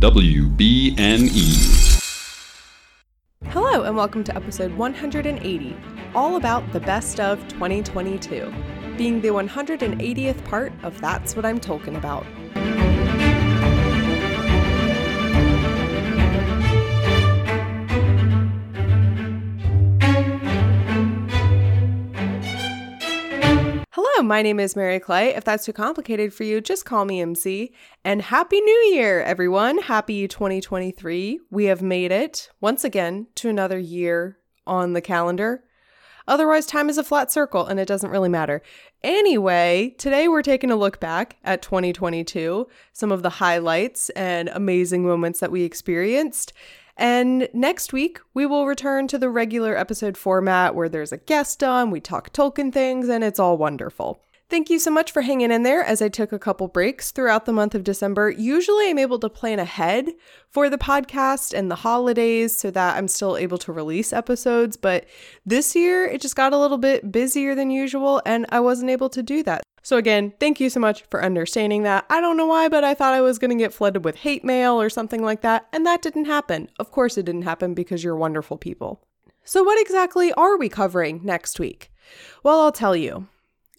WBNE. Hello and welcome to episode 180, all about the best of 2022, being the 180th part of That's What I'm Tolkien About. My name is Mary Clay. If that's too complicated for you, just call me MC. And Happy New Year, everyone. Happy 2023. We have made it, once again, to another year on the calendar. Otherwise, time is a flat circle and it doesn't really matter. Anyway, today we're taking a look back at 2022, some of the highlights and amazing moments that we experienced. And next week, we will return to the regular episode format where there's a guest on, we talk Tolkien things, and it's all wonderful. Thank you so much for hanging in there as I took a couple breaks throughout the month of December. Usually I'm able to plan ahead for the podcast and the holidays so that I'm still able to release episodes, but this year it just got a little bit busier than usual and I wasn't able to do that. So again, thank you so much for understanding that. I don't know why, but I thought I was going to get flooded with hate mail or something like that, and that didn't happen. Of course it didn't happen because you're wonderful people. So what exactly are we covering next week? Well, I'll tell you.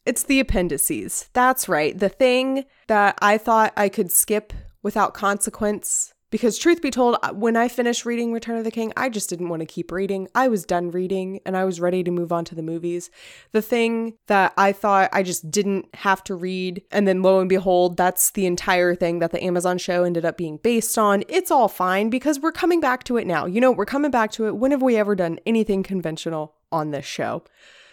It's the appendices. That's right. The thing that I thought I could skip without consequence. Because truth be told, when I finished reading Return of the King, I just didn't want to keep reading. I was done reading and I was ready to move on to the movies. The thing that I thought I just didn't have to read, and then lo and behold, that's the entire thing that the Amazon show ended up being based on. It's all fine because we're coming back to it now. You know, we're coming back to it. When have we ever done anything conventional on this show?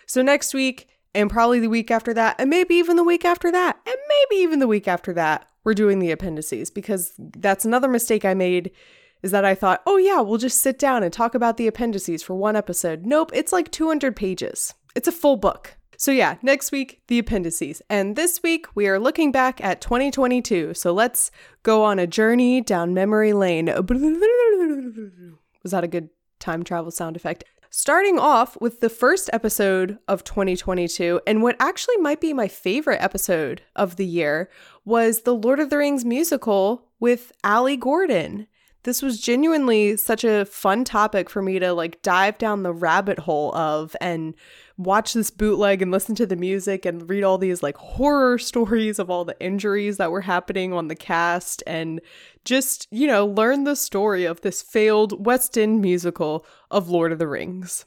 So next week, and probably the week after that, and maybe even the week after that, and maybe even the week after that, we're doing the appendices, because that's another mistake I made, is that I thought, oh yeah, we'll just sit down and talk about the appendices for one episode. Nope, it's like 200 pages. It's a full book. So yeah, next week, the appendices. And this week, we are looking back at 2022. So let's go on a journey down memory lane. Was that a good time travel sound effect? Starting off with the first episode of 2022, and what actually might be my favorite episode of the year, was the Lord of the Rings musical with Ellie Gordon. This was genuinely such a fun topic for me to like dive down the rabbit hole of and watch this bootleg and listen to the music and read all these like horror stories of all the injuries that were happening on the cast and just, you know, learn the story of this failed West End musical of Lord of the Rings.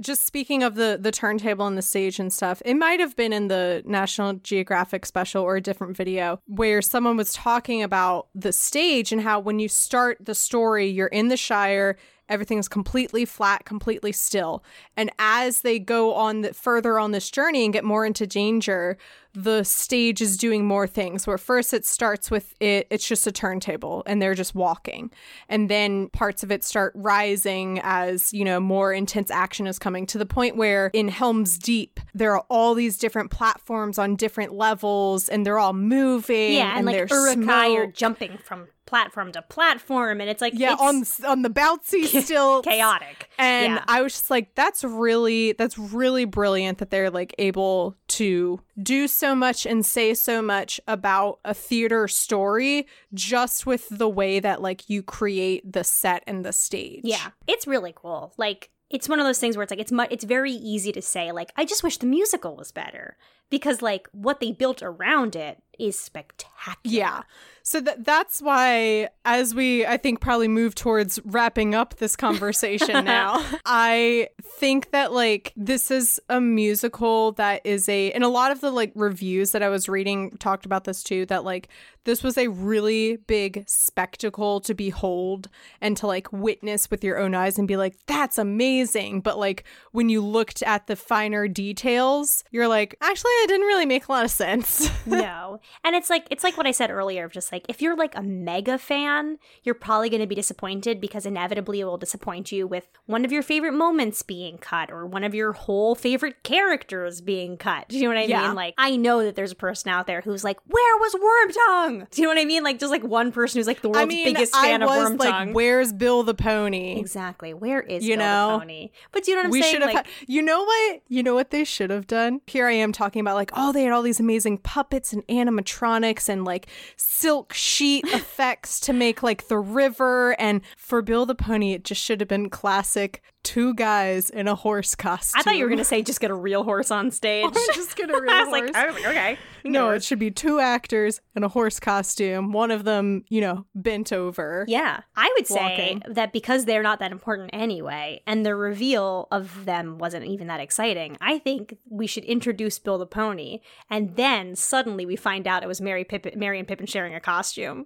Just speaking of the turntable and the stage and stuff, it might have been in the National Geographic special or a different video where someone was talking about the stage and how when you start the story, you're in the Shire, everything's completely flat, completely still. And as they go on further on this journey and get more into danger, the stage is doing more things where first it starts with it's just a turntable and they're just walking, and then parts of it start rising as, you know, more intense action is coming, to the point where in Helm's Deep there are all these different platforms on different levels and they're all moving, and like Uruk-hai are jumping from platform to platform, and it's like on the bouncy still chaotic. And I was just like, that's really brilliant that they're like able to do so much and say so much about a theater story just with the way that like you create the set and the stage. Yeah, it's really cool. Like, it's one of those things where it's like it's very easy to say like, I just wish the musical was better, because like what they built around it is spectacular. Yeah. So that's why, as we, I think, probably move towards wrapping up this conversation now, I think that, like, this is a musical that is and a lot of the, like, reviews that I was reading talked about this too, that, like, this was a really big spectacle to behold and to, like, witness with your own eyes and be like, that's amazing. But, like, when you looked at the finer details, you're like, actually, that didn't really make a lot of sense. No. And it's like what I said earlier, of just, like, if you're like a mega fan, you're probably going to be disappointed, because inevitably it will disappoint you with one of your favorite moments being cut or one of your whole favorite characters being cut. Do you know what I mean? Like, I know that there's a person out there who's like, where was Wormtongue? Do you know what I mean? Like, just like one person who's like the world's biggest fan of Wormtongue. Like, where's Bill the Pony? Exactly. Where is Bill the Pony? But do you know what I'm saying? Like, you know what they should have done? Here I am talking about like, oh, they had all these amazing puppets and animatronics and like silk sheet effects to make like the river. And for Bill the Pony, it just should have been classic two guys in a horse costume. I thought you were going to say just get a real horse on stage. Or just get a real horse. I was like, okay. No, it should be two actors in a horse costume. One of them, you know, bent over. Yeah. I would walking. Say that because they're not that important anyway, and the reveal of them wasn't even that exciting, I think we should introduce Bill the Pony, and then suddenly we find out it was Mary and Pippin sharing a costume.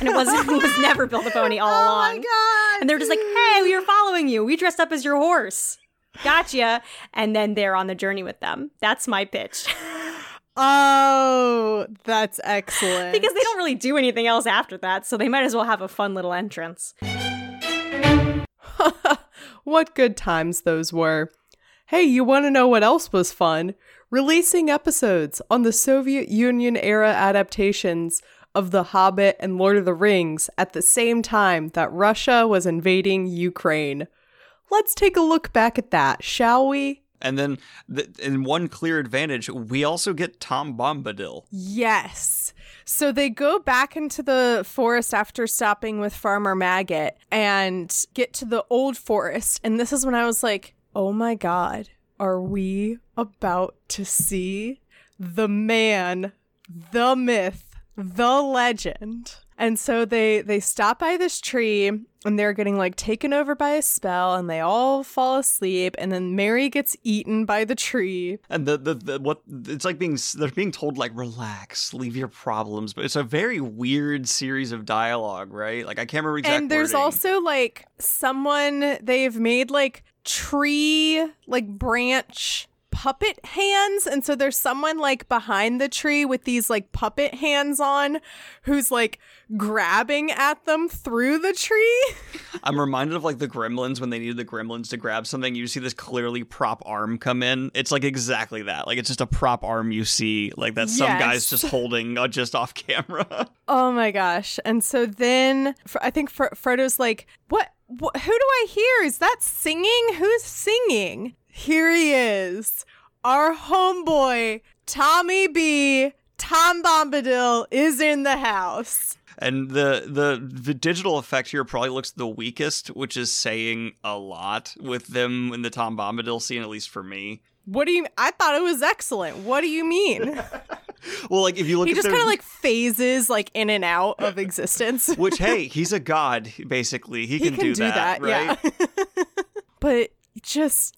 And it was never Bill the Pony all along. Oh my God. And they're just like, hey, we were following you. We dressed up as your horse. Gotcha. And then they're on the journey with them. That's my pitch. Oh, that's excellent. Because they don't really do anything else after that, so they might as well have a fun little entrance. What good times those were. Hey, you want to know what else was fun? Releasing episodes on the Soviet Union era adaptations of The Hobbit and Lord of the Rings at the same time that Russia was invading Ukraine. Let's take a look back at that, shall we? And then, in one clear advantage, we also get Tom Bombadil. Yes. So they go back into the forest after stopping with Farmer Maggot and get to the old forest. And this is when I was like, oh my God, are we about to see the man, the myth, the legend? And so they stop by this tree and they're getting like taken over by a spell and they all fall asleep. And then Mary gets eaten by the tree. And the what it's like they're being told like, relax, leave your problems. But it's a very weird series of dialogue, right? Like I can't remember exactly. And there's wording. Also like someone they've made like tree, like branch puppet hands, and so there's someone like behind the tree with these like puppet hands on who's like grabbing at them through the tree. I'm reminded of like the Gremlins when they needed the Gremlins to grab something. You see this clearly prop arm come in. It's like exactly that. Like it's just a prop arm you see. Like that's some guy's just holding just off camera. Oh my gosh. And so then I think Frodo's like, what? Who do I hear? Is that singing? Who's singing? Here he is, our homeboy, Tommy B. Tom Bombadil is in the house. And the digital effect here probably looks the weakest, which is saying a lot with them in the Tom Bombadil scene, at least for me. What do you? I thought it was excellent. What do you mean? Well, like if you look, he just kind of like phases like in and out of existence. Which, hey, he's a god basically. He can do that, right? Yeah. But just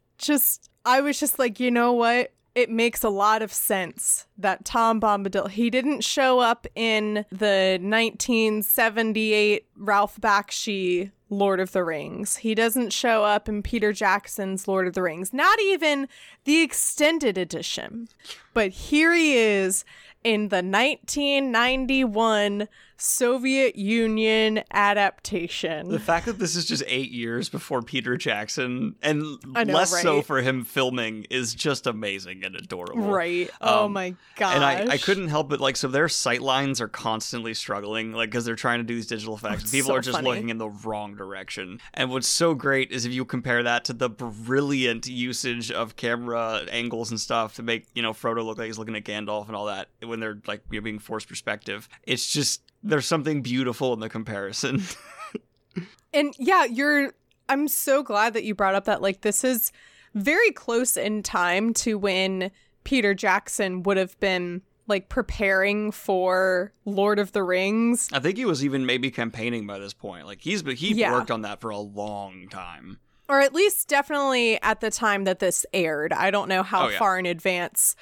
I was just like, you know what, it makes a lot of sense that Tom Bombadil, he didn't show up in the 1978 Ralph Bakshi Lord of the Rings. He doesn't show up in Peter Jackson's Lord of the Rings, not even the extended edition. But here he is in the 1991 Soviet Union adaptation. The fact that this is just 8 years before Peter Jackson, and I know, less right? so for him filming, is just amazing and adorable. Right. Oh my gosh. And I couldn't help but, like, so their sight lines are constantly struggling, like, because they're trying to do these digital effects. People so are just funny. Looking in the wrong direction. And what's so great is if you compare that to the brilliant usage of camera angles and stuff to make, you know, Frodo look like he's looking at Gandalf and all that. When they're like you're being forced perspective, it's just there's something beautiful in the comparison. And yeah, I'm so glad that you brought up that like this is very close in time to when Peter Jackson would have been like preparing for Lord of the Rings. I think he was even maybe campaigning by this point. Like he worked on that for a long time. Or at least definitely at the time that this aired. I don't know how far in advance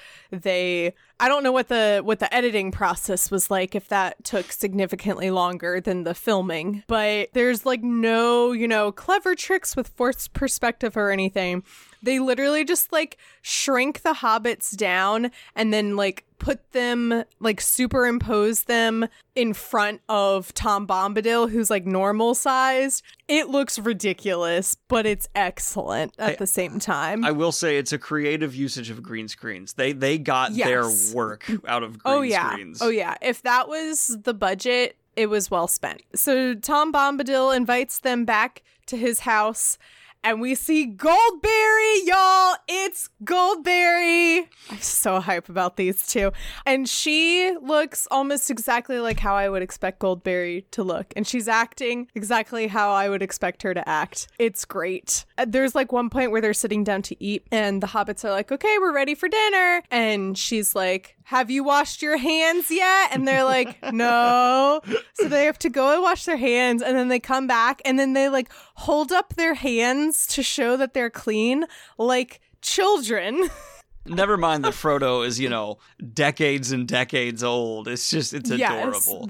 I don't know what the editing process was like, if that took significantly longer than the filming. But there's like no, you know, clever tricks with forced perspective or anything. They literally just like shrink the hobbits down and then like put them, like superimpose them in front of Tom Bombadil, who's like normal sized. It looks ridiculous, but it's excellent at the same time. I will say it's a creative usage of green screens. They got their work out of green screens. Oh yeah. If that was the budget, it was well spent. So Tom Bombadil invites them back to his house. and we see Goldberry, y'all. It's Goldberry. I'm so hype about these two. And she looks almost exactly like how I would expect Goldberry to look. And she's acting exactly how I would expect her to act. It's great. There's like one point where they're sitting down to eat and the hobbits are like, okay, we're ready for dinner. And she's like, have you washed your hands yet? And they're like, no. So they have to go and wash their hands. And then they come back and then they like hold up their hands to show that they're clean like children. Never mind that Frodo is, you know, decades and decades old. It's just, it's adorable.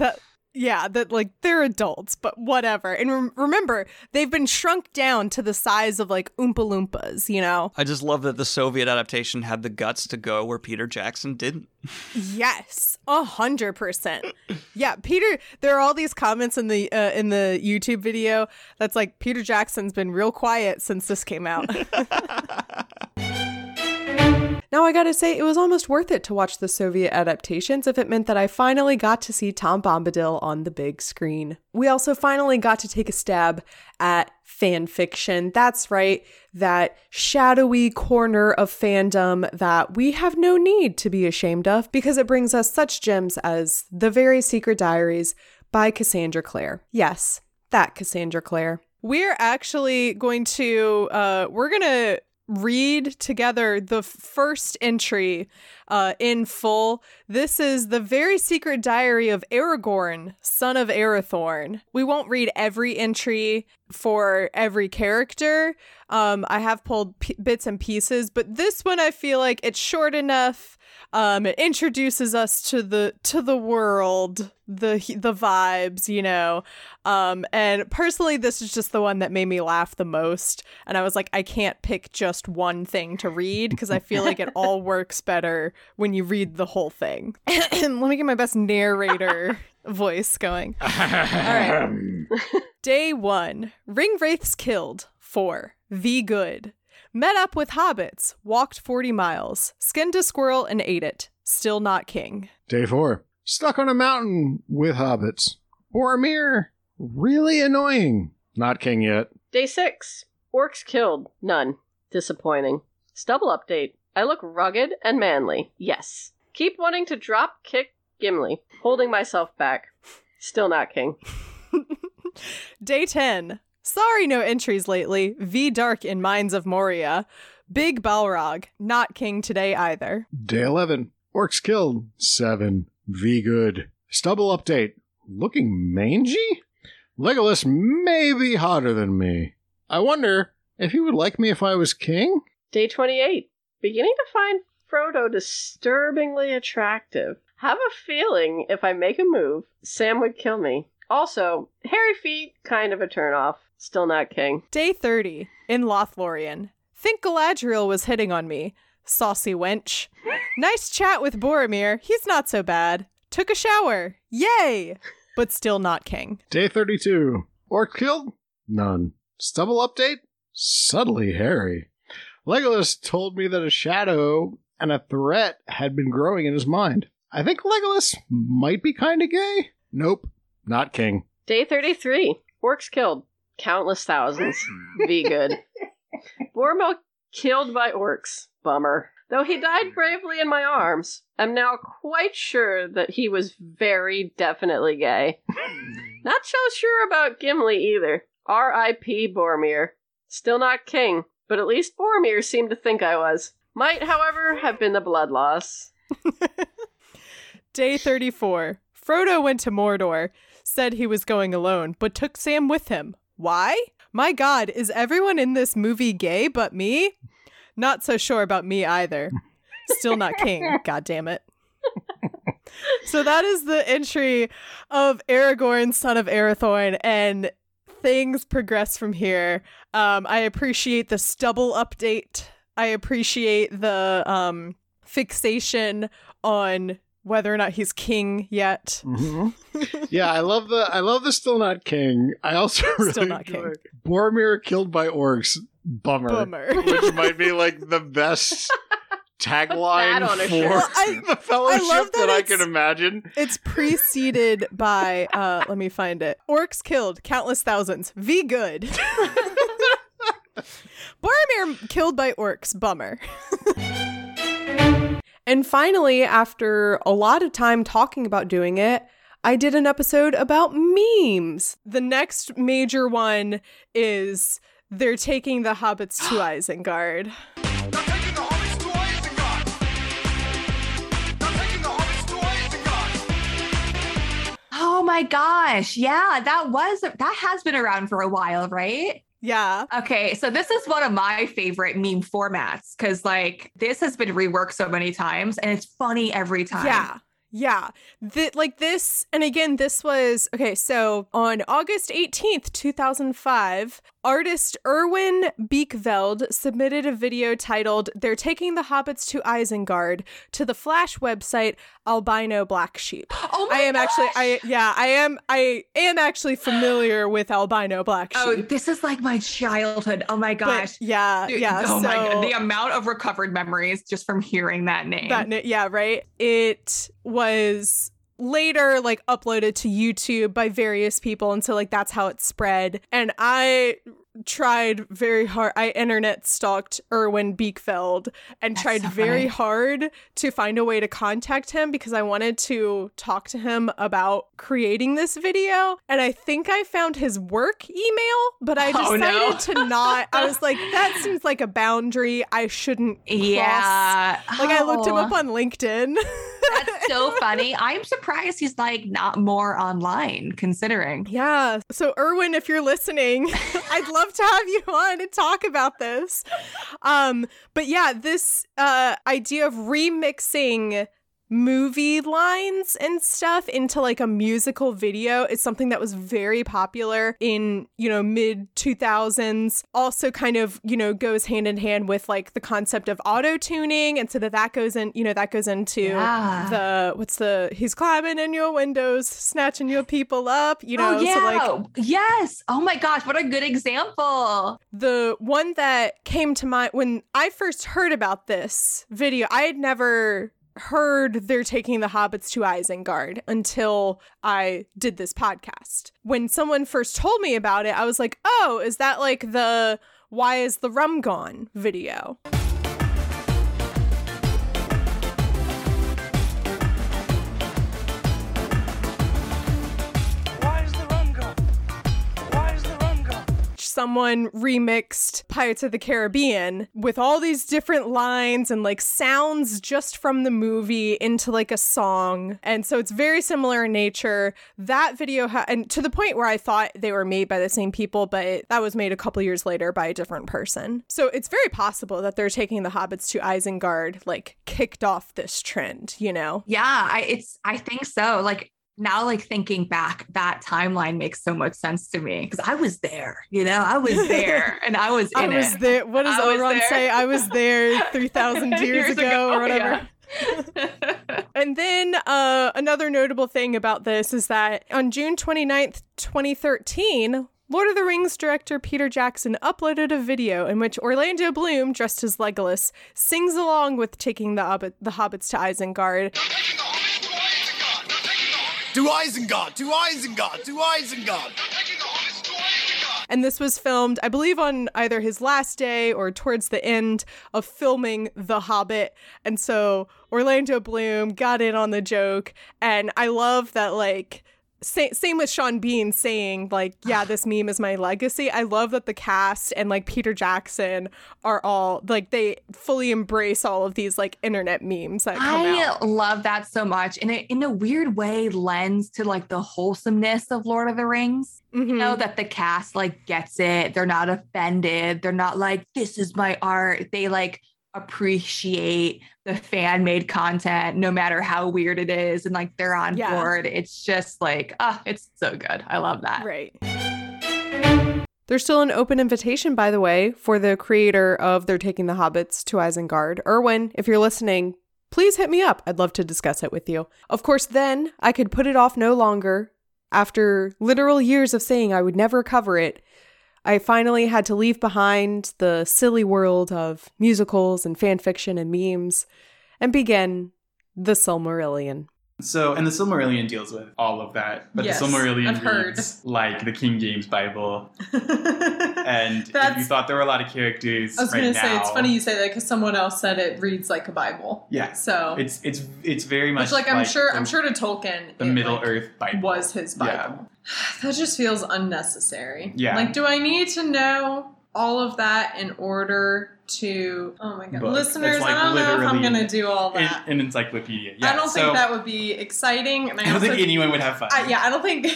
That like they're adults, but whatever. And remember, they've been shrunk down to the size of like Oompa Loompas, you know? I just love that the Soviet adaptation had the guts to go where Peter Jackson didn't. Yes, 100%. Yeah, Peter, there are all these comments in the YouTube video that's like, Peter Jackson's been real quiet since this came out. Now, I gotta say, it was almost worth it to watch the Soviet adaptations if it meant that I finally got to see Tom Bombadil on the big screen. We also finally got to take a stab at fan fiction. That's right, that shadowy corner of fandom that we have no need to be ashamed of because it brings us such gems as The Very Secret Diaries by Cassandra Clare. Yes, that Cassandra Clare. We're actually going to, we're gonna read together the first entry in full. This is The Very Secret Diary of Aragorn, Son of Arathorn. We won't read every entry for every character. I have pulled bits and pieces, but this one I feel like it's short enough. It introduces us to the world, the vibes, you know. And personally, this is just the one that made me laugh the most. And I was like, I can't pick just one thing to read because I feel like it all works better when you read the whole thing. Let me get my best narrator voice going. All right. Day 1. Ringwraiths killed. 4. The good. Met up with hobbits, walked 40 miles, skinned a squirrel and ate it. Still not king. Day 4. Stuck on a mountain with hobbits. Boromir, really annoying. Not king yet. Day 6. Orcs killed. None. Disappointing. Stubble update. I look rugged and manly. Yes. Keep wanting to drop kick Gimli. Holding myself back. Still not king. Day 10. Sorry, no entries lately. V Dark in Mines of Moria. Big Balrog. Not king today either. Day 11. Orcs killed. 7. V good. Stubble update. Looking mangy? Legolas may be hotter than me. I wonder if he would like me if I was king? Day 28. Beginning to find Frodo disturbingly attractive. Have a feeling if I make a move, Sam would kill me. Also, hairy feet, kind of a turnoff. Still not king. Day 30, in Lothlorien. Think Galadriel was hitting on me. Saucy wench. Nice chat with Boromir. He's not so bad. Took a shower. Yay! But still not king. Day 32. Orc killed? None. Stubble update? Subtly hairy. Legolas told me that a shadow and a threat had been growing in his mind. I think Legolas might be kind of gay. Nope. Not king. Day 33. Orcs killed. Countless thousands. Be good. Boromir killed by orcs. Bummer. Though he died bravely in my arms, I'm now quite sure that he was very definitely gay. Not so sure about Gimli either. R.I.P. Boromir. Still not king, but at least Boromir seemed to think I was. Might, however, have been the blood loss. Day 34. Frodo went to Mordor, said he was going alone, but took Sam with him. Why? My God, is everyone in this movie gay but me? Not so sure about me either. Still not king, God damn it. So that is the entry of Aragorn, Son of Arathorn, and things progress from here. I appreciate the stubble update. I appreciate the fixation on whether or not he's king yet. Mm-hmm. Yeah, I love the still not king. I also really still not king. Boromir killed by orcs. Bummer. Which might be like the best tagline for the Fellowship that I can imagine. It's preceded by, let me find it. Orcs killed, countless thousands. V good. Boromir killed by orcs. Bummer. And finally, after a lot of time talking about doing it, I did an episode about memes. The next major one is they're taking the hobbits to Isengard. Oh my gosh. Yeah, that has been around for a while, right? Yeah. Okay. So this is one of my favorite meme formats because like this has been reworked so many times and it's funny every time. Yeah. Yeah. So on August 18th, 2005, artist Erwin Beekveld submitted a video titled, "They're Taking the Hobbits to Isengard" to the Flash website, Albino Black Sheep. Oh my gosh! I am actually familiar with Albino Black Sheep. Oh, this is like my childhood. Oh my gosh. But, yeah. Dude, yeah. Oh so, my God. The amount of recovered memories just from hearing that name. Yeah, right. It was later like uploaded to YouTube by various people, and so like that's how it spread. And I tried very hard. I internet stalked Erwin Beekveld and tried very hard to find a way to contact him because I wanted to talk to him about creating this video. And I think I found his work email, but I decided to not. I was like, that seems like a boundary I shouldn't cross. Yeah. Like I looked him up on LinkedIn. That's so funny. I'm surprised he's like not more online considering. Yeah. So Erwin, if you're listening, I'd love to have you on and talk about this. But yeah, this idea of remixing movie lines and stuff into like a musical video is something that was very popular in, you know, mid 2000s. Also kind of, you know, goes hand in hand with like the concept of auto tuning. And so that goes in, you know, that goes into he's climbing in your windows, snatching your people up, you know. Oh, yeah. So like, yes. Oh my gosh. What a good example. The one that came to mind when I first heard about this video, I had never heard "They're Taking the Hobbits to Isengard" until I did this podcast. When someone first told me about it, I was like, oh, is that like the "Why Is the Rum Gone" video? Someone remixed Pirates of the Caribbean with all these different lines and like sounds just from the movie into like a song. And so it's very similar in nature. That video, and to the point where I thought they were made by the same people, but that was made a couple years later by a different person. So it's very possible that "They're Taking the Hobbits to Isengard" like kicked off this trend, you know? Yeah, I think so. Like, now, like thinking back, that timeline makes so much sense to me because I was there, you know, I was there and I was in it. I was there. What does Elrond say? I was there 3,000 years ago or whatever. Yeah. And then another notable thing about this is that on June 29th, 2013, Lord of the Rings director Peter Jackson uploaded a video in which Orlando Bloom, dressed as Legolas, sings along with "Taking the Hobbits to Isengard." To Isengard, to Isengard, to Isengard. And this was filmed, I believe, on either his last day or towards the end of filming The Hobbit. And so Orlando Bloom got in on the joke. And I love that, like, same with Sean Bean saying, like, yeah, this meme is my legacy. I love that the cast and, like, Peter Jackson are all, like, they fully embrace all of these, like, internet memes that come out. I love that so much. And it, in a weird way, lends to, like, the wholesomeness of Lord of the Rings. Mm-hmm. You know, that the cast, like, gets it. They're not offended. They're not like, this is my art. They, like, appreciate the fan-made content no matter how weird it is, and like they're on board. It's just like, it's so good. I love that. Right. There's still an open invitation, by the way, for the creator of "They're Taking the Hobbits to Isengard." Erwin, if you're listening, please hit me up. I'd love to discuss it with you. Of course, then I could put it off no longer. After literal years of saying I would never cover it, I finally had to leave behind the silly world of musicals and fan fiction and memes and begin the Silmarillion. So, and the Silmarillion deals with all of that, but yes, the Silmarillion reads like the King James Bible. And if you thought there were a lot of characters, I was going to say it's funny you say that because someone else said it reads like a Bible. Yeah, so it's very much like I'm sure to Tolkien the Middle Earth Bible was his Bible. Yeah. That just feels unnecessary. Yeah, like do I need to know all of that in order to, oh my god, book. Listeners, like I don't know if I'm going to do all that. An encyclopedia. Yeah, I don't think that would be exciting. And I don't think anyone would have fun. I don't think.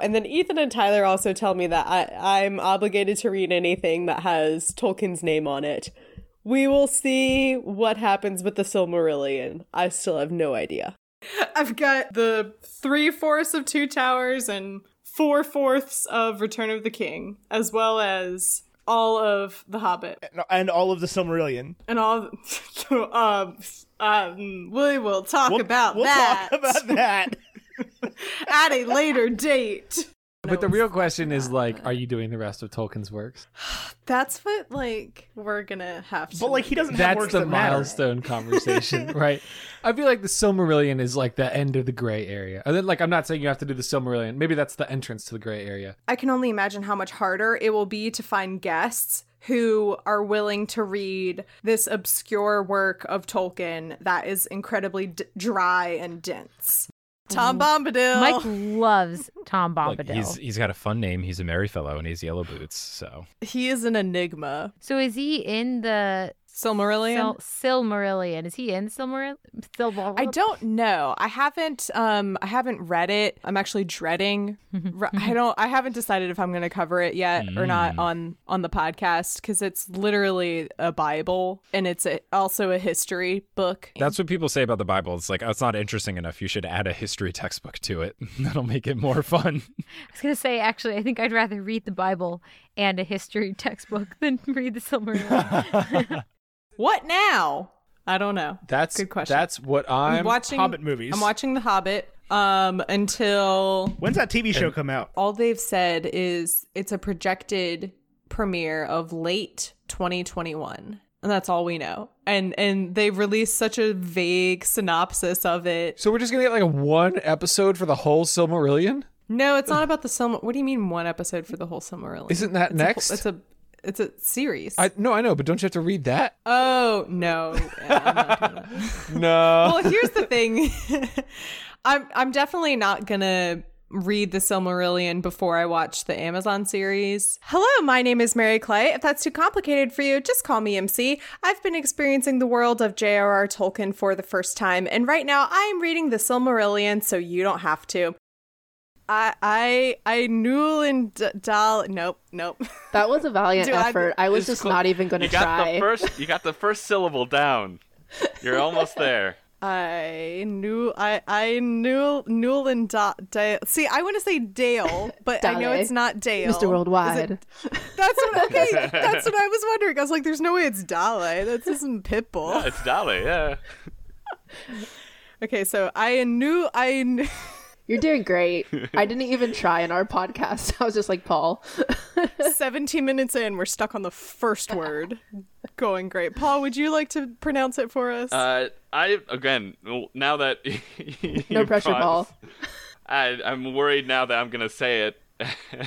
And then Ethan and Tyler also tell me that I'm obligated to read anything that has Tolkien's name on it. We will see what happens with the Silmarillion. I still have no idea. I've got the 3/4 of Two Towers and 4/4 of Return of the King, as well as all of The Hobbit. And all of the Silmarillion. And all we will talk about that. We'll talk about that. At a later date. But the real question is, like, are you doing the rest of Tolkien's works? That's what, like, we're gonna have to. But, like, he doesn't have works that matter. That's the milestone conversation, right? I feel like the Silmarillion is, like, the end of the gray area. And then, like, I'm not saying you have to do the Silmarillion. Maybe that's the entrance to the gray area. I can only imagine how much harder it will be to find guests who are willing to read this obscure work of Tolkien that is incredibly dry and dense. Tom Bombadil. Mike loves Tom Bombadil. Look, he's got a fun name. He's a merry fellow and he's yellow boots. So he is an enigma. So is he in the Silmarillion? Silmarillion. Is he in Silmarillion? I don't know. I haven't read it. I'm actually dreading. I haven't decided if I'm going to cover it yet or not on the podcast because it's literally a Bible and it's also a history book. That's what people say about the Bible. It's like, oh, it's not interesting enough. You should add a history textbook to it. That'll make it more fun. I was going to say, actually, I think I'd rather read the Bible and a history textbook than read the Silmarillion. What now? I don't know. That's good question. That's what I'm watching. Hobbit movies. I'm watching The Hobbit until when's that TV show come out? All they've said is it's a projected premiere of late 2021. And that's all we know. And they've released such a vague synopsis of it. So we're just going to get like a one episode for the whole Silmarillion? No, it's not about the Silmarillion. What do you mean one episode for the whole Silmarillion? Isn't that it's next? It's a series. I know, but don't you have to read that? Oh, no. Yeah, I'm not gonna. No. Well, here's the thing. I'm definitely not going to read the Silmarillion before I watch the Amazon series. Hello, my name is Mary Clay. If that's too complicated for you, just call me MC. I've been experiencing the world of J.R.R. Tolkien for the first time, and right now I am reading the Silmarillion, so you don't have to. I Newell and Dahl. Nope. That was a valiant effort. I was just not even going to try. You got the first syllable down. You're almost there. Newell and Dahl. See, I want to say Dale, but Dale. I know it's not Dale. Mr. Worldwide. That's what I was wondering. I was like, there's no way it's Dahl. That's isn't Pitbull. No, it's Dahl. Yeah. Okay, so I knew. You're doing great. I didn't even try in our podcast. I was just like, Paul. 17 minutes in, we're stuck on the first word. Going great. Paul, would you like to pronounce it for us? Now that... No pressure, Paul. I'm worried now that I'm going to say it.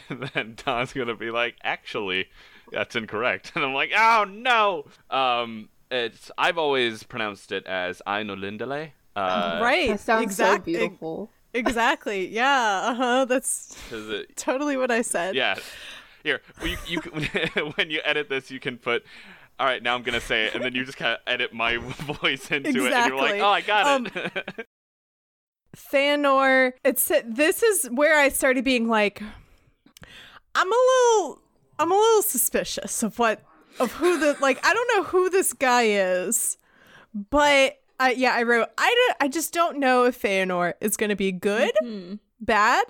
And then Don's going to be like, actually, that's incorrect. And I'm like, oh, no. I've always pronounced it as Ainolindale. Right. That sounds exactly. So beautiful. Exactly. Yeah. That's totally what I said. Yeah. Here, you when you edit this, you can put. All right, now I'm gonna say it, and then you just kind of edit my voice into it, and you're like, oh, I got it. Fëanor. This is where I started being like, I'm a little suspicious of who I don't know who this guy is, but. I wrote, I just don't know if Fëanor is going to be good, bad,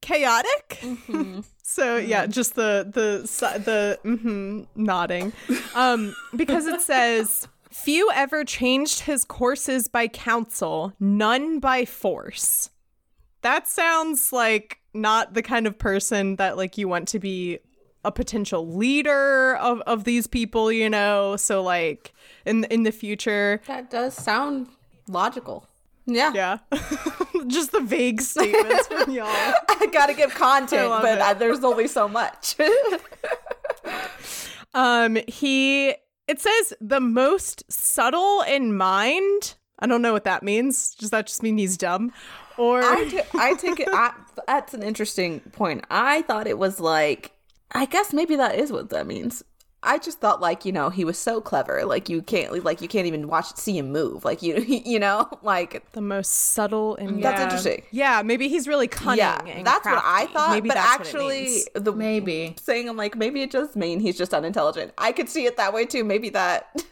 chaotic. Mm-hmm. So, yeah, just the nodding. Because it says, few ever changed his courses by counsel, none by force. That sounds like not the kind of person that, like, you want to be a potential leader of these people, you know? So, like... In the future. That does sound logical. Yeah. Just the vague statements from y'all. I gotta give content, but there's only so much. It says the most subtle in mind. I don't know what that means. Does that just mean he's dumb? Or I take it. That's an interesting point. I thought it was like, I guess maybe that is what that means. I just thought, like, you know, he was so clever, like you can't even see him move, like you know, like the most subtle. And that's interesting. Yeah, maybe he's really cunning. Yeah, and that's crafty. What I thought. Maybe, but actually, the maybe saying, I'm like, maybe it just means he's just unintelligent. I could see it that way too. Maybe that.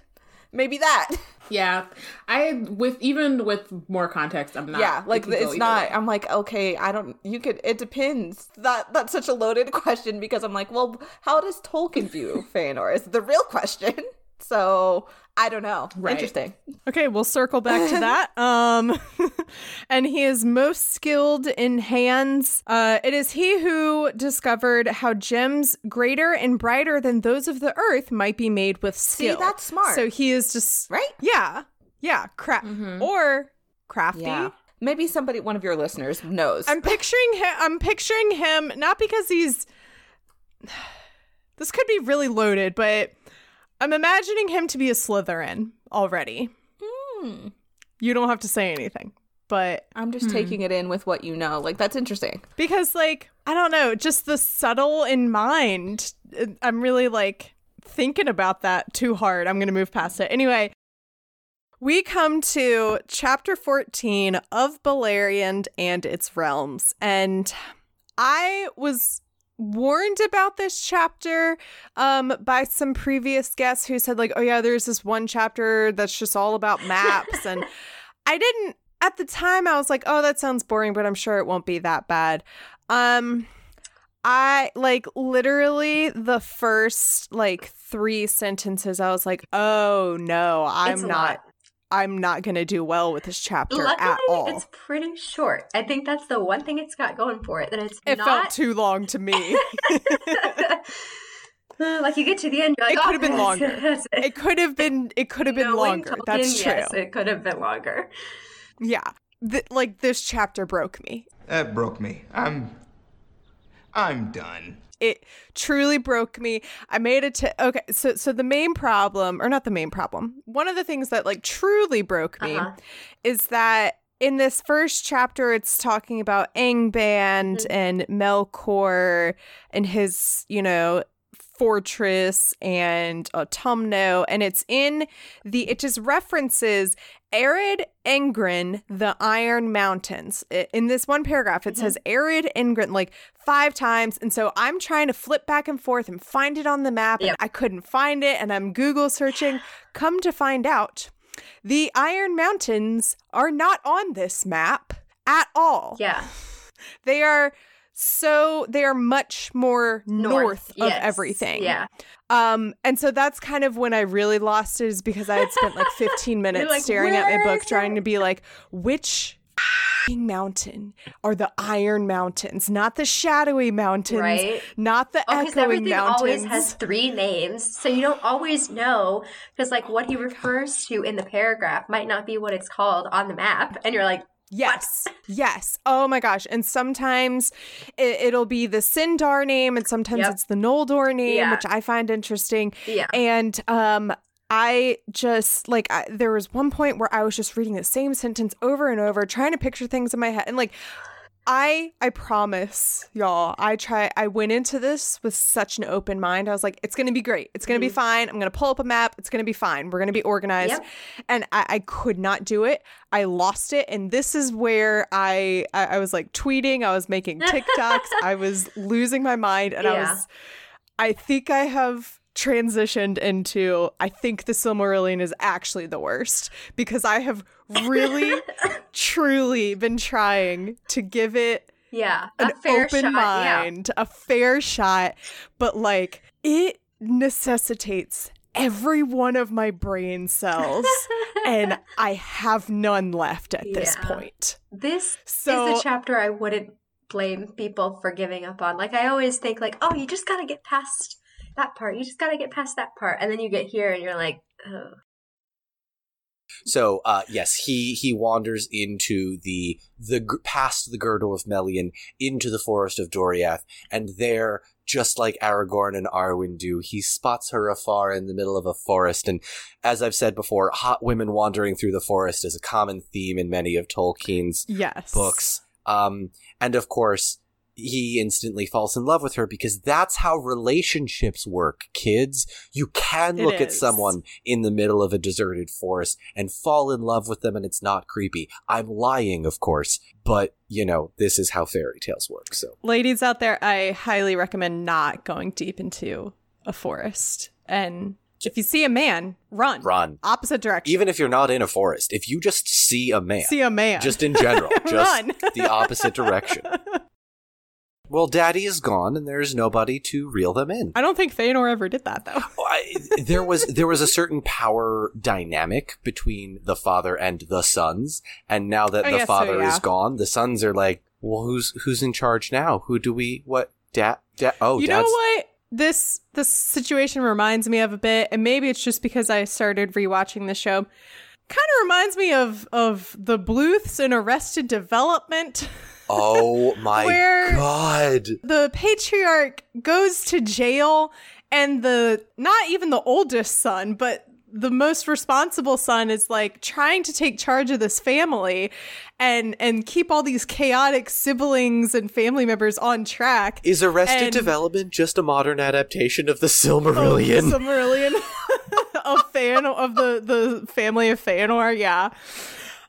Yeah, even with more context, I'm not. Yeah, like it's not. I'm like, okay, I don't. You could. It depends. That's such a loaded question because I'm like, well, how does Tolkien view Fëanor? Is the real question. So I don't know. Right. Interesting. Okay, we'll circle back to that. And he is most skilled in hands. It is he who discovered how gems greater and brighter than those of the earth might be made with skill. See, that's smart. So he is just right. Yeah. Or crafty. Yeah. Maybe one of your listeners knows. I'm picturing him not because he's. This could be really loaded, but. I'm imagining him to be a Slytherin already. Mm. You don't have to say anything, but... I'm just taking it in with what you know. Like, that's interesting. Because, like, I don't know, just the subtle in mind. I'm really, like, thinking about that too hard. I'm going to move past it. Anyway, we come to Chapter 14 of Beleriand and its Realms. And I was... warned about this chapter by some previous guests who said, like, oh yeah, there's this one chapter that's just all about maps. And I didn't at the time, I was like, oh, that sounds boring, but I'm sure it won't be that bad. I like literally the first like 3 sentences I was like, oh no, I'm not going to do well with this chapter. Luckily, at all. It's pretty short. I think that's the one thing it's got going for it. That it felt too long to me. Like you get to the end, you're like, it could have been longer. That's true. Yes, it could have been longer. Yeah, this chapter broke me. That broke me. I'm done. It truly broke me. I made it to... Okay, so the main problem... Or not the main problem. One of the things that, like, truly broke me is that in this first chapter, it's talking about Angband and Melkor and his, you know... fortress and Autumno, and it just references Arid Engren, the Iron Mountains. In this one paragraph, it says Arid Engren like 5 times, and so I'm trying to flip back and forth and find it on the map, and I couldn't find it, and I'm Google searching. Come to find out, the Iron Mountains are not on this map at all. Yeah. They are much more north of everything. Yeah. And so that's kind of when I really lost it, is because I had spent like 15 minutes staring at my book trying to be like, which mountain are the Iron Mountains? Not the shadowy mountains, right? Not the echoing mountains. Everything always has 3 names, so you don't always know, because like what he refers to in the paragraph might not be what it's called on the map, and you're like, Yes. Oh my gosh. And sometimes it'll be the Sindar name, and sometimes it's the Noldor name, which I find interesting. Yeah. And I just like there was one point where I was just reading the same sentence over and over, trying to picture things in my head. And like I promise y'all, I went into this with such an open mind. I was like, it's gonna be great. It's gonna be fine. I'm gonna pull up a map. It's gonna be fine. We're gonna be organized. Yep. And I could not do it. I lost it, and this is where I was like tweeting, I was making TikToks, I was losing my mind, and I think I have transitioned into, I think the Silmarillion is actually the worst, because I have really, truly been trying to give it an open mind, a fair shot, but like it necessitates every one of my brain cells, and I have none left at this point. This is the chapter I wouldn't blame people for giving up on. Like, I always think like, oh, you just gotta get past that part. And then you get here and you're like, oh. So yes, he wanders into the past the girdle of Melian into the forest of Doriath, and there, just like Aragorn and Arwen do, he spots her afar in the middle of a forest. And as I've said before, hot women wandering through the forest is a common theme in many of Tolkien's books. And of course, he instantly falls in love with her, because that's how relationships work, kids. You can look at someone in the middle of a deserted forest and fall in love with them, and it's not creepy. I'm lying, of course, but, you know, this is how fairy tales work. So, ladies out there, I highly recommend not going deep into a forest. And if you see a man, run. Run. Opposite direction. Even if you're not in a forest, if you just see a man. See a man. Just in general. Just run. The opposite direction. Well, Daddy is gone, and there is nobody to reel them in. I don't think Fëanor ever did that, though. There was a certain power dynamic between the father and the sons, and now that the father is gone, the sons are like, "Well, who's in charge now? Who do we? What? Dad? Oh, you know what? This situation reminds me of a bit, and maybe it's just because I started rewatching the show. Kind of reminds me of the Bluths in Arrested Development. Oh my God. The patriarch goes to jail, and the not even the oldest son, but the most responsible son is like trying to take charge of this family and keep all these chaotic siblings and family members on track. Is Arrested Development just a modern adaptation of the Silmarillion? The Silmarillion of Fëanor, of the family of Fëanor, yeah.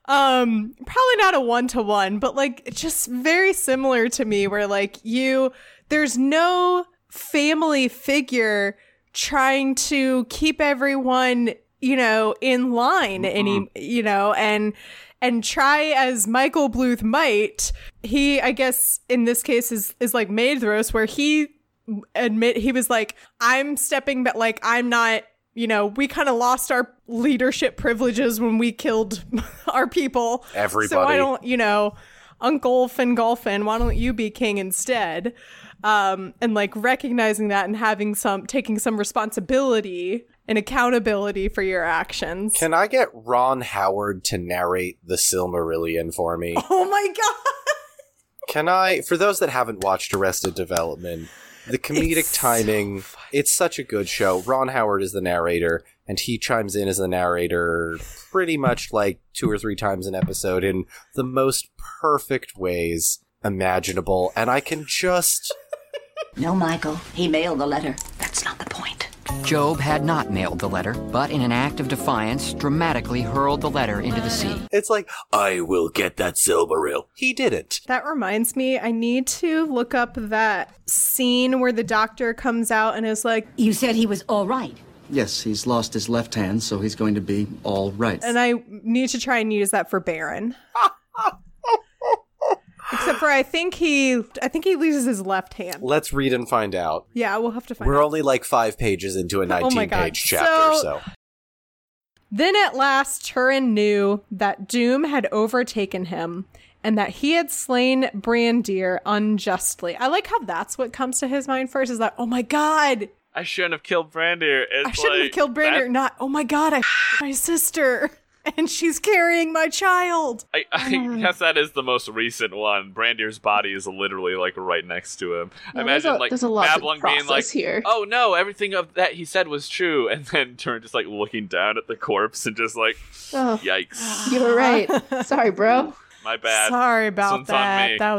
Probably not a 1-to-1, but like just very similar to me, where like there's no family figure trying to keep everyone, you know, in line any, you know, and try as Michael Bluth might, he, I guess in this case is like Maedhros, where he was like, I'm stepping back, like I'm not, you know, we kind of lost our leadership privileges when we killed our people. Everybody. So why don't, you know, Uncle Fingolfin, why don't you be king instead? And like recognizing that and having taking some responsibility and accountability for your actions. Can I get Ron Howard to narrate the Silmarillion for me? Oh my God. Can I, for those that haven't watched Arrested Development, the comedic timing, it's such a good show. Ron Howard is the narrator, and he chimes in as the narrator pretty much like 2 or 3 times an episode in the most perfect ways imaginable. And I can just... No, Michael, he mailed the letter. That's not the point. Job had not mailed the letter, but in an act of defiance, dramatically hurled the letter into the sea. It's like, I will get that Silmaril. He didn't. That reminds me, I need to look up that scene where the doctor comes out and is like, you said he was all right. Yes, he's lost his left hand, so he's going to be all right. And I need to try and use that for Baron. Except for I think he loses his left hand. Let's read and find out. Yeah, we'll have to find out. We're only like 5 pages into a 19-page chapter, so. Then at last Turin knew that doom had overtaken him and that he had slain Brandir unjustly. I like how that's what comes to his mind first, is that, oh my God, I shouldn't have killed Brandir. I shouldn't have killed Brandir. Not, oh my God, I my sister. And she's carrying my child. I guess that is the most recent one. Brandir's body is literally like right next to him. Yeah, I imagine there's a lot Mablung being like, here. "Oh no, everything of that he said was true," and then Turin just like looking down at the corpse and just like, oh, "Yikes!" You were right. Sorry, bro. My bad. Sorry about that. That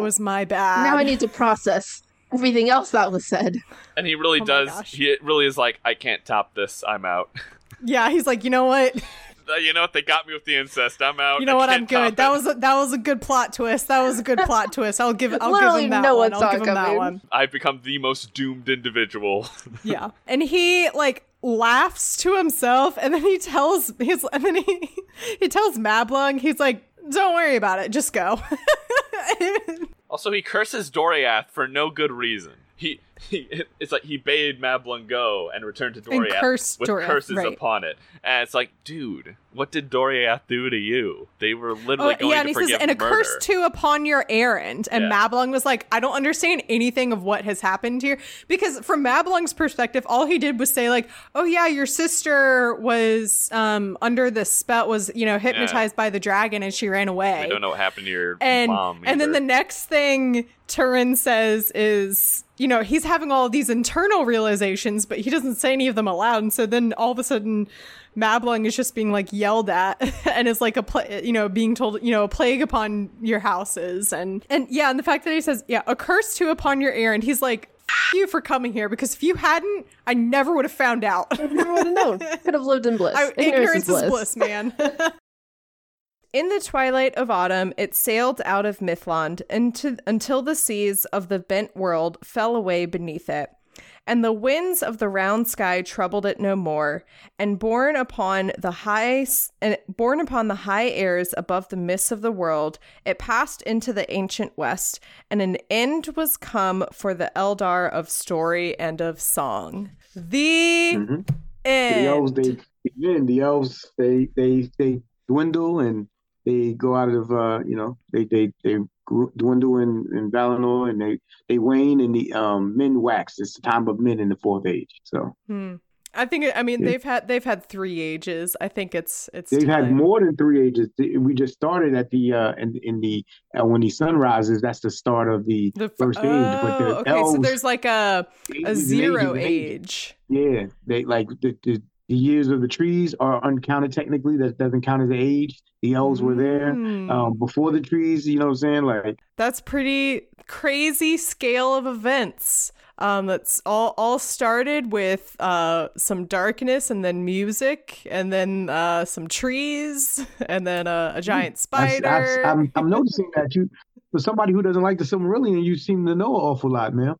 was my bad. Now I need to process everything else that was said. And he really does. He really is like, "I can't top this. I'm out." Yeah, he's like, you know what? You know what? They got me with the incest. I'm out. You know what? I'm good. That was a good plot twist. I'll give him that one. I'll give him that one. I've become the most doomed individual. Yeah, and he like laughs to himself, and then he tells Mablung, he's like, "Don't worry about it. Just go." Also, he curses Doriath for no good reason. He it's like he bade Mablung go and returned to Doriath with Doriath, curses upon it. And it's like, dude, what did Doriath do to you? They were literally going to forgive murder. And a curse too upon your errand. And Mablung was like, I don't understand anything of what has happened here. Because from Mablung's perspective, all he did was say like, oh yeah, your sister was under the spell, was, you know, hypnotized by the dragon and she ran away. I don't know what happened to your mom either. And then the next thing Turin says is, you know, he's having all of these internal realizations, but he doesn't say any of them aloud. And so then all of a sudden Mablung is just being like yelled at and is like, being told, you know, a plague upon your houses. And the fact that he says, a curse too upon your errand. He's like, F you for coming here, because if you hadn't, I never would have found out. I never would have known. Could have lived in bliss. Ignorance is bliss, man. In the twilight of autumn, it sailed out of Mithland until the seas of the bent world fell away beneath it, and the winds of the round sky troubled it no more. And borne upon the high airs above the mists of the world, it passed into the ancient west, and an end was come for the Eldar of story and of song. The end. The elves, they dwindle and. They go out of, they dwindle in Valinor, and they wane, and the men wax. It's the time of men in the fourth age. So they've had three ages. I think it's they've time. Had more than three ages. We just started at the when the sun rises. That's the start of the first age. But elves, so there's like a zero age. Yeah, they like the years of the trees are uncounted technically. That doesn't count as age. The elves were there before the trees, you know what I'm saying? Like, that's pretty crazy scale of events. That's all started with some darkness, and then music, and then some trees, and then a giant spider. I'm noticing that you, for somebody who doesn't like the Silmarillion, you seem to know an awful lot, man.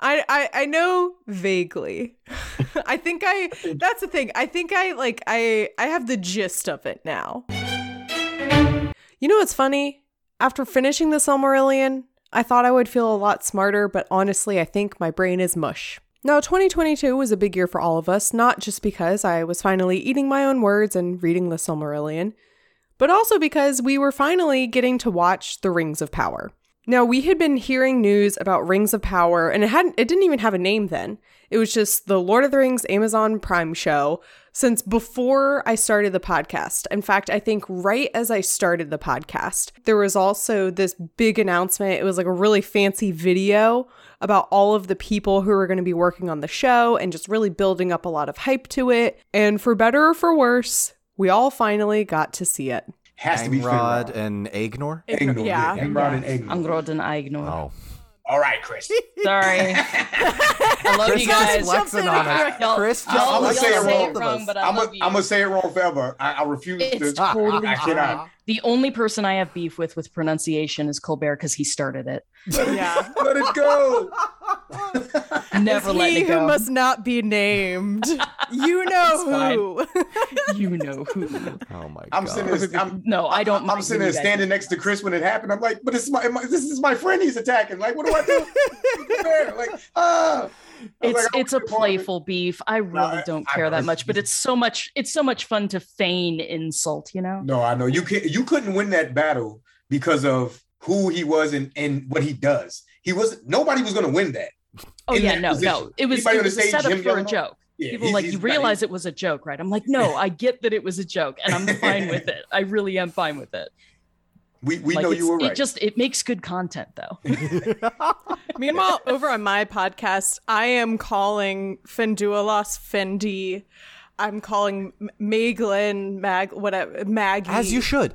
I know vaguely. I think that's the thing. I think I have the gist of it now. You know what's funny? After finishing the Silmarillion, I thought I would feel a lot smarter, but honestly, I think my brain is mush. Now, 2022 was a big year for all of us, not just because I was finally eating my own words and reading the Silmarillion, but also because we were finally getting to watch The Rings of Power. Now, we had been hearing news about Rings of Power, and it didn't even have a name then. It was just the Lord of the Rings Amazon Prime show since before I started the podcast. In fact, I think right as I started the podcast, there was also this big announcement. It was like a really fancy video about all of the people who were going to be working on the show and just really building up a lot of hype to it. And for better or for worse, we all finally got to see it. Has to be Angrod and Agnor? Agnor, yeah. Angrod and Agnor. Angrod and Agnor. Oh. All right, Chris. Sorry. I love Chris, you guys. Chris, I'm going to say it wrong, but I'm going to say it wrong forever. I refuse to. It's totally fine. The only person I have beef with pronunciation is Colbert, because he started it. Yeah. Let it go. Never let it go. He who must not be named. You know who. You know who. Oh my God. I'm sitting there standing next to Chris when it happened. I'm like, but this is my friend he's attacking. Like, what do I do? Like, it's a playful beef. I really don't care that much, but it's so much fun to feign insult, you know? No, I know. You couldn't win that battle because of who he was and what he does. Nobody was going to win that. Oh yeah, no. It was set up for a joke. Yeah, people like, you realize it was a joke, right? I'm like, no, I get that it was a joke, and I'm fine with it. I really am fine with it. We know you were right. It makes good content, though. Meanwhile, over on my podcast, I am calling Fenduelas Fendi. I'm calling Maglin, whatever, Maggie. As you should.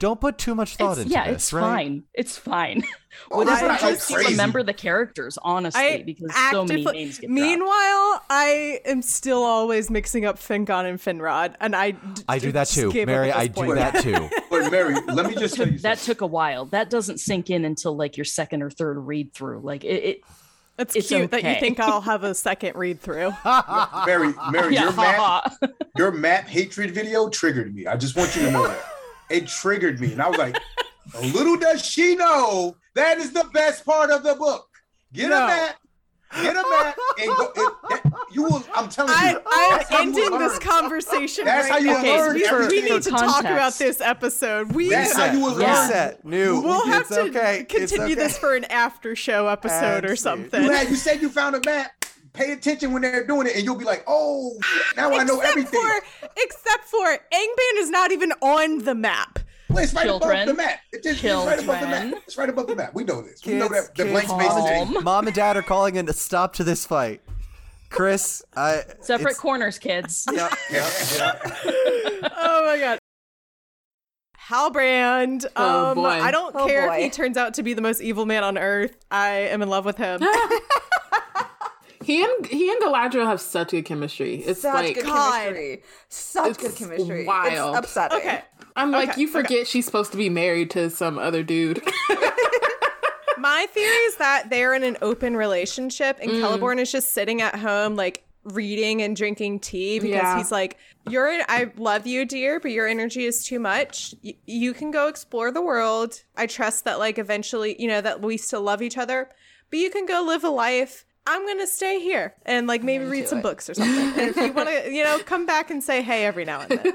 Don't put too much thought into this, it's right? Fine. It's fine. Well, I just remember the characters, honestly, because so many names get Meanwhile, dropped. I am still always mixing up Fingon and Finrod, and I do that too. Mary, I do that too. But Mary, let me just tell you that took a while. That doesn't sink in until like your second or third read through. Like it It's cute that you think I'll have a second read through. Mary, your map hatred video triggered me. I just want you to know that. It triggered me. And I was like, little does she know that is the best part of the book. Get a map, Get a map and go. You will. I'm telling you. I'm ending this conversation. That's how you learn. We need to talk about this episode. That's how you will learn. We'll have to continue this for an after show episode or something. You said you found a map. Pay attention when they're doing it, and you'll be like, "Oh, now I know everything." Except for Angband is not even on the map. It's right above the map. It's right above the map. We know this. We know that the blank space is there. Mom and Dad are calling in to stop to this fight. Chris, separate corners, kids. Yep. Oh my God. Halbrand. Oh boy. I don't care if he turns out to be the most evil man on earth. I am in love with him. He and Galadriel have such good chemistry. It's such like good chemistry. Such good chemistry. Wild. It's upsetting. Okay. I'm like, you forget she's supposed to be married to some other dude. My theory is that they're in an open relationship and Celeborn is just sitting at home like reading and drinking tea because he's like, I love you, dear, but your energy is too much. You can go explore the world. I trust that like eventually, you know, that we still love each other, but you can go live a life. I'm going to stay here and like maybe read some books or something. And if you want to, you know, come back and say hey every now and then.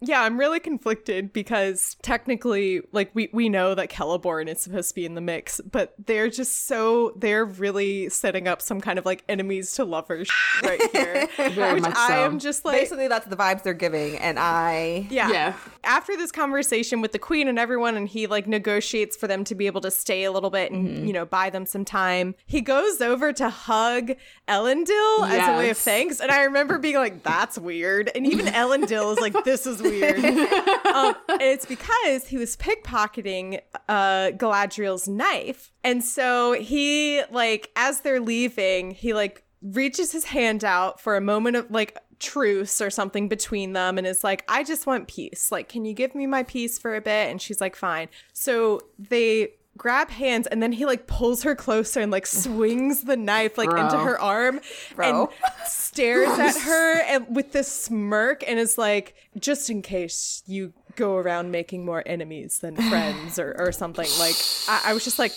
Yeah, I'm really conflicted because technically, like, we know that Celeborn is supposed to be in the mix, but they're just they're really setting up some kind of, like, enemies to lovers right here. Very much so. I am just like... Basically, that's the vibes they're giving, and I... Yeah. After this conversation with the queen and everyone, and he, like, negotiates for them to be able to stay a little bit and, you know, buy them some time, he goes over to hug Elendil as a way of thanks, and I remember being like, that's weird. And even Elendil is like, this is weird. And it's because he was pickpocketing Galadriel's knife. And so he, like, as they're leaving, he, like, reaches his hand out for a moment of, like, truce or something between them and is like, I just want peace. Like, can you give me my peace for a bit? And she's like, fine. So they grab hands, and then he like pulls her closer and like swings the knife like into her arm and stares at her and with this smirk and is like, just in case you go around making more enemies than friends or something. Like I was just like,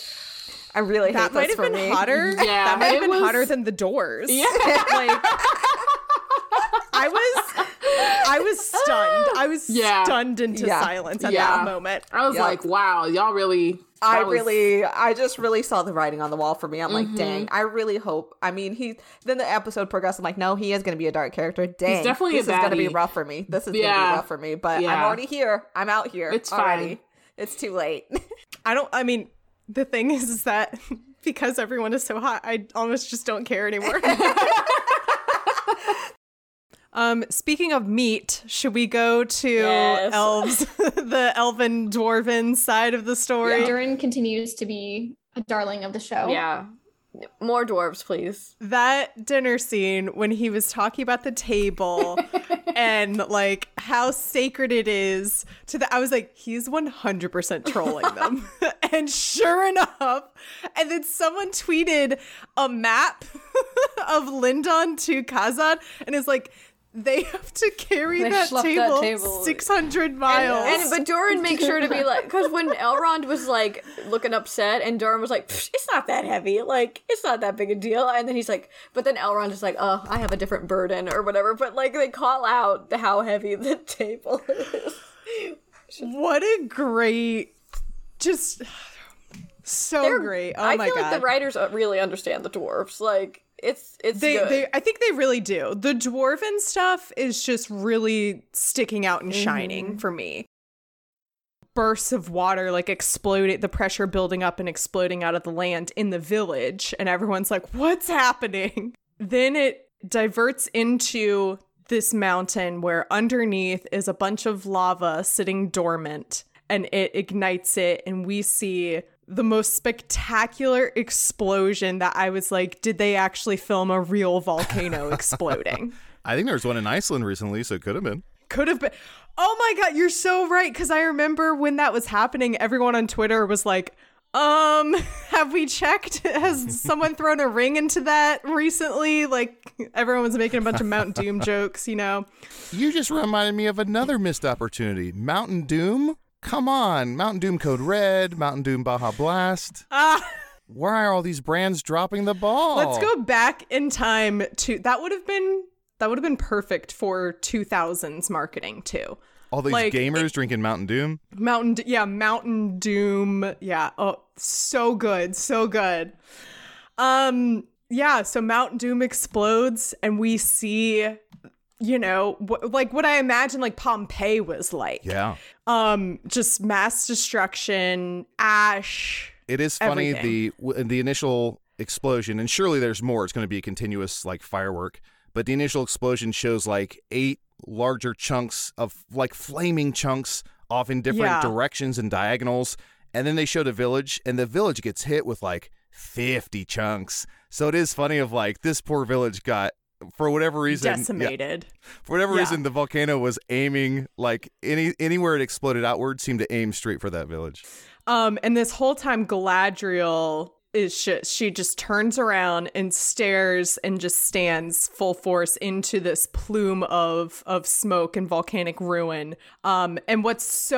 I really that hate might have been me. Hotter. Yeah, that might have been hotter than the doors. Yeah. Like I was stunned. I was stunned into silence at that moment. I was like, wow, y'all really. I just really saw the writing on the wall for me. I'm like, dang, I really hope. I mean, then the episode progressed. I'm like, no, he is going to be a dark character. Dang, he's definitely this is going to be rough for me. This is going to be rough for me, but I'm already here. I'm out here. It's already. Fine. It's too late. I mean, the thing is that because everyone is so hot, I almost just don't care anymore. Speaking of meat, should we go to elves, the elven dwarven side of the story? Yeah. Durin continues to be a darling of the show. Yeah. More dwarves, please. That dinner scene when he was talking about the table and like how sacred it is to I was like, he's 100% trolling them. And sure enough, and then someone tweeted a map of Lindon to Khazad and is like, they have to carry that table 600 miles. But Durin makes sure to be like, because when Elrond was like looking upset and Durin was like, it's not that heavy. Like, it's not that big a deal. And then he's like, but then Elrond is like, oh, I have a different burden or whatever. But like they call out how heavy the table is. What a great, just so great. Oh my God. I feel like the writers really understand the dwarves. Like, It's good. I think they really do. The dwarven stuff is just really sticking out and shining for me. Bursts of water like exploded, the pressure building up and exploding out of the land in the village, and everyone's like, what's happening? Then it diverts into this mountain where underneath is a bunch of lava sitting dormant, and it ignites it, and we see the most spectacular explosion that I was like, did they actually film a real volcano exploding? I think there was one in Iceland recently, so it could have been. Oh my God, you're so right. Because I remember when that was happening, everyone on Twitter was like, have we checked? Has someone thrown a ring into that recently? Like, everyone was making a bunch of Mount Doom jokes, you know? You just reminded me of another missed opportunity. Mountain Doom? Come on, Mountain Doom Code Red, Mountain Doom Baja Blast. where are all these brands dropping the ball? Let's go back in time to that would have been perfect for 2000s marketing too. All these gamers drinking Mountain Doom. Mountain Doom. Yeah. Oh, so good. So good. So Mountain Doom explodes and we see, you know, what I imagine like Pompeii was like. Yeah. Just mass destruction, ash. It is funny, everything. The initial explosion, and surely there's more. It's going to be a continuous like firework. But the initial explosion shows like 8 larger chunks of like flaming chunks off in different directions and diagonals. And then they showed a village and the village gets hit with like 50 chunks. So it is funny of like this poor village got, for whatever reason, decimated. Yeah, for whatever reason, the volcano was aiming like anywhere it exploded outward seemed to aim straight for that village. And this whole time Galadriel is she just turns around and stares and just stands full force into this plume of smoke and volcanic ruin. And what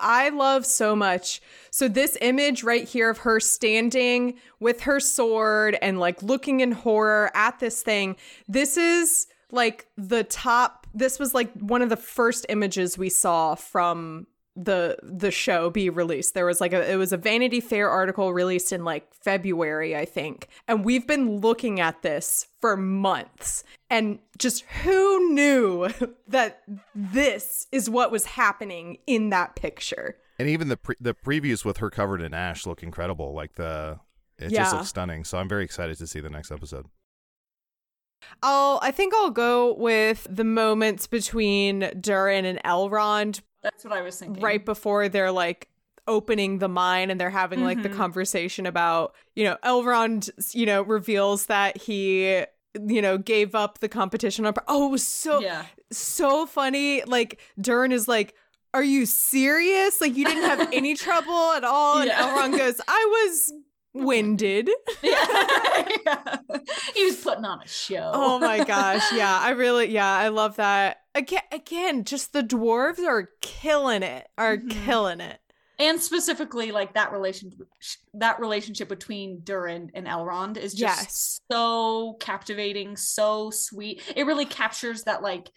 I love so much, so this image right here of her standing with her sword and like looking in horror at this thing, this is like this was like one of the first images we saw from the show be released. There was it was a Vanity Fair article released in like February, I think. And we've been looking at this for months. And just who knew that this is what was happening in that picture? And even the previews with her covered in ash look incredible. It just looks stunning. So I'm very excited to see the next episode. I think I'll go with the moments between Durin and Elrond. That's what I was thinking. Right before they're like opening the mine and they're having like the conversation about, you know, Elrond, you know, reveals that he, you know, gave up the competition. Oh, it was so funny. Like Durin is like, are you serious? Like you didn't have any trouble at all. And Elrond goes, I was winded. He was putting on a show. Oh my gosh. Yeah. I love that. Again, just the dwarves are killing it. And specifically, like that relationship between Durin and Elrond is just so captivating, so sweet. It really captures that, like,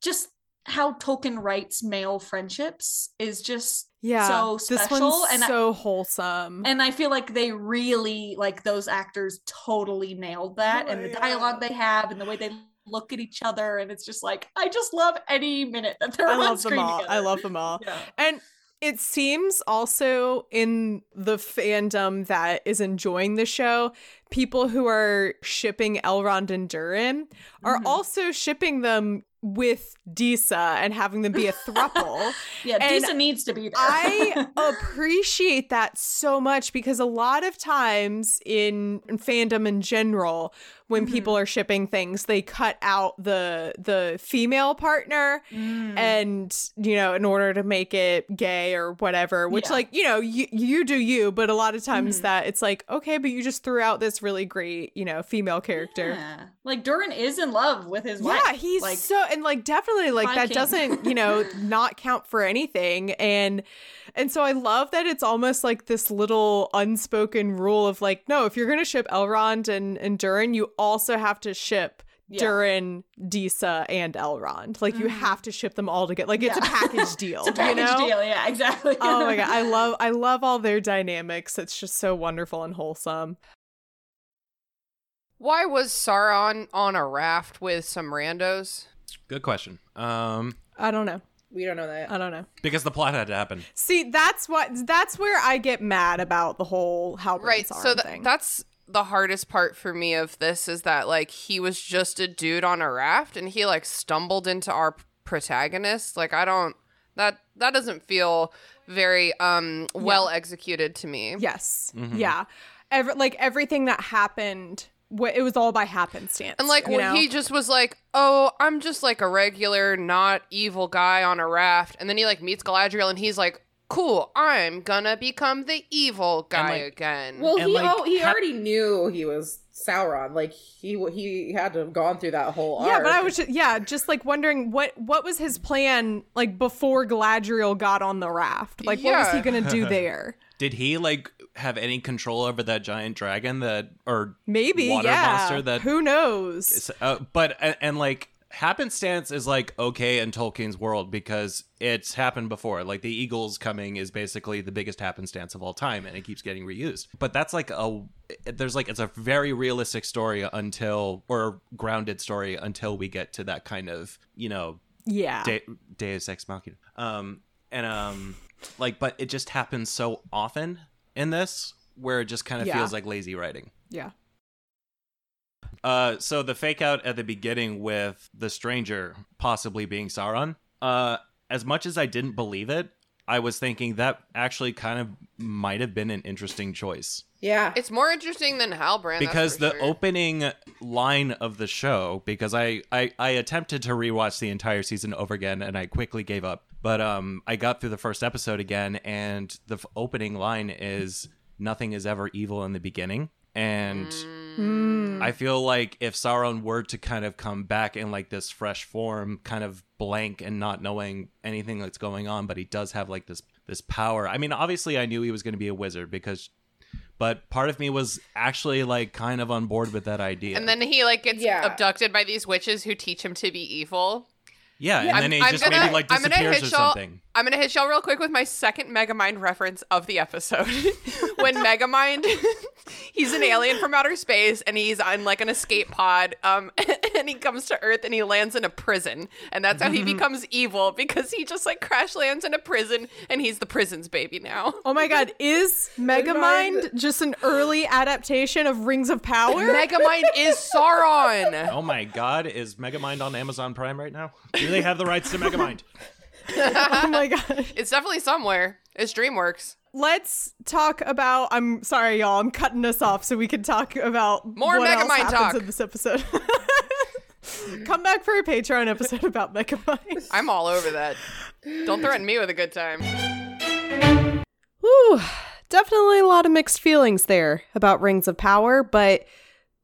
just how Tolkien writes male friendships is just so special. This one's so wholesome. And I feel like they really, like, those actors totally nailed that, and the dialogue they have, and the way they look at each other, and it's just like I just love any minute that they're on screen together. I love them all. And it seems also in the fandom that is enjoying the show, people who are shipping Elrond and Durin are also shipping them with Disa and having them be a throuple. Disa needs to be there. I appreciate that so much because a lot of times in fandom in general, when people are shipping things, they cut out the female partner and, you know, in order to make it gay or whatever, which like, you know, you do you, but a lot of times that it's like, okay, but you just threw out this really great, you know, female character. Yeah. Like Durin is in love with his wife. Yeah, he's like, so, and like definitely like that king. Doesn't, you know, not count for anything. And so I love that it's almost like this little unspoken rule of like, no, if you're going to ship Elrond and Durin, you also have to ship Durin, Disa, and Elrond. Like you have to ship them all together. Like it's a package deal. It's a package deal. Yeah, exactly. Oh my god, I love all their dynamics. It's just so wonderful and wholesome. Why was Sauron on a raft with some randos? Good question. I don't know. We don't know that. I don't know. Because the plot had to happen. See, that's where I get mad about the whole Halbrand Sauron thing. That's the hardest part for me of this is that like he was just a dude on a raft and he like stumbled into our protagonist. Like I don't that doesn't feel very well executed to me. Yes. Mm-hmm. Yeah. Everything that happened, it was all by happenstance. And like when he just was like, oh, I'm just like a regular not evil guy on a raft, and then he like meets Galadriel and he's like, cool, I'm gonna become the evil guy again. Well, he already knew he was Sauron. Like he had to have gone through that whole arc. Yeah, but I was just like wondering what was his plan like before Galadriel got on the raft? Like what was he gonna do there? Did he like have any control over that giant dragon that, or maybe water monster that, who knows? But and like happenstance is like okay in Tolkien's world because it's happened before. Like the eagles coming is basically the biggest happenstance of all time, and it keeps getting reused. But that's like it's a very realistic story grounded story until we get to that kind of, you know, Deus Ex Machina. But it just happens so often in this where it just kind of feels like lazy writing. Yeah. So the fake out at the beginning with the stranger possibly being Sauron, as much as I didn't believe it, I was thinking that actually kind of might have been an interesting choice. Yeah. It's more interesting than Halbrand. Because the opening line of the show, because I attempted to rewatch the entire season over again and I quickly gave up. But I got through the first episode again, and the opening line is, "Nothing is ever evil in the beginning." And I feel like if Sauron were to kind of come back in like this fresh form, kind of blank and not knowing anything that's going on, but he does have like this power. I mean, obviously I knew he was going to be a wizard but part of me was actually like kind of on board with that idea. And then he like gets abducted by these witches who teach him to be evil. Yeah, and then he just maybe like disappears or something. I'm going to hit y'all real quick with my second Megamind reference of the episode. When Megamind, he's an alien from outer space, and he's on like an escape pod, and he comes to Earth, and he lands in a prison. And that's how he becomes evil, because he just like crash lands in a prison, and he's the prison's baby now. Oh my god, is Megamind just an early adaptation of Rings of Power? Megamind is Sauron! Oh my god, is Megamind on Amazon Prime right now? Do they have the rights to Megamind? Oh my god. It's definitely somewhere. It's DreamWorks. Let's talk about... I'm sorry, y'all. I'm cutting us off so we can talk about more what Megamind else happens in this episode. Come back for a Patreon episode about Megamind. I'm all over that. Don't threaten me with a good time. Whew. Definitely a lot of mixed feelings there about Rings of Power, but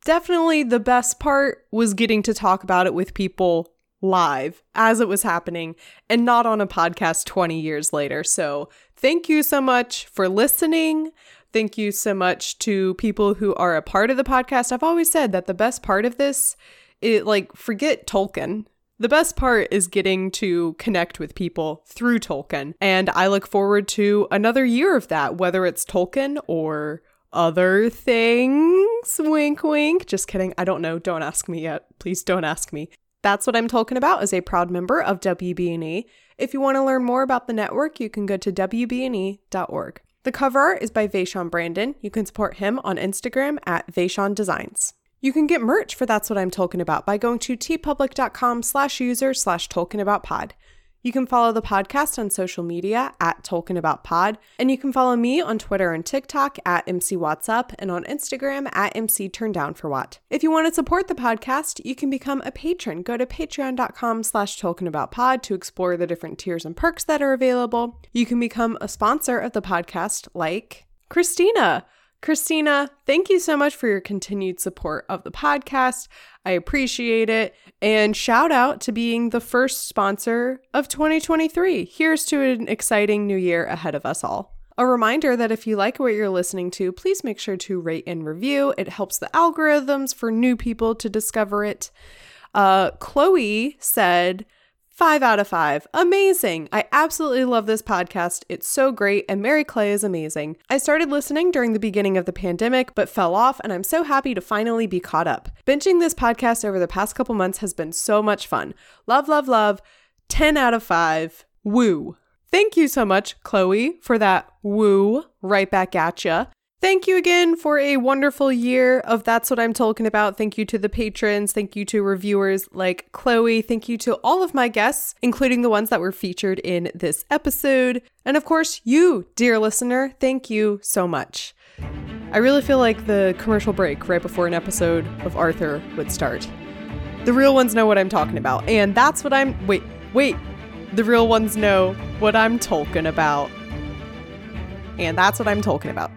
definitely the best part was getting to talk about it with people live as it was happening and not on a podcast 20 years later. So thank you so much for listening. Thank you so much to people who are a part of the podcast. I've always said that the best part of this is like, forget Tolkien. The best part is getting to connect with people through Tolkien. And I look forward to another year of that, whether it's Tolkien or other things. Wink, wink. Just kidding. I don't know. Don't ask me yet. Please don't ask me. That's What I'm Talking About is a proud member of WBNE. If you want to learn more about the network, you can go to WBNE.org. The cover art is by Vaishon Brandon. You can support him on Instagram at Vaishon Designs. You can get merch for That's What I'm Talking About by going to tpublic.com/user/talkingaboutpod. You can follow the podcast on social media at talkingaboutpod, and you can follow me on Twitter and TikTok at MCWhatsUp and on Instagram at MCTurndownForWhat. If you want to support the podcast, you can become a patron. Go to patreon.com/talkingaboutpod to explore the different tiers and perks that are available. You can become a sponsor of the podcast like Christina. Christina, thank you so much for your continued support of the podcast. I appreciate it. And shout out to being the first sponsor of 2023. Here's to an exciting new year ahead of us all. A reminder that if you like what you're listening to, please make sure to rate and review. It helps the algorithms for new people to discover it. Chloe said, 5 out of 5. Amazing. I absolutely love this podcast. It's so great. And Mary Clay is amazing. I started listening during the beginning of the pandemic, but fell off. And I'm so happy to finally be caught up. Binging this podcast over the past couple months has been so much fun. Love, love, love. 10 out of 5. Woo. Thank you so much, Chloe, for that woo right back at ya. Thank you again for a wonderful year of That's What I'm Talking About. Thank you to the patrons. Thank you to reviewers like Chloe. Thank you to all of my guests, including the ones that were featured in this episode. And of course, you, dear listener, thank you so much. I really feel like the commercial break right before an episode of Arthur would start. The real ones know what I'm talking about. And that's what I'm... Wait. The real ones know what I'm talking about. And that's what I'm talking about.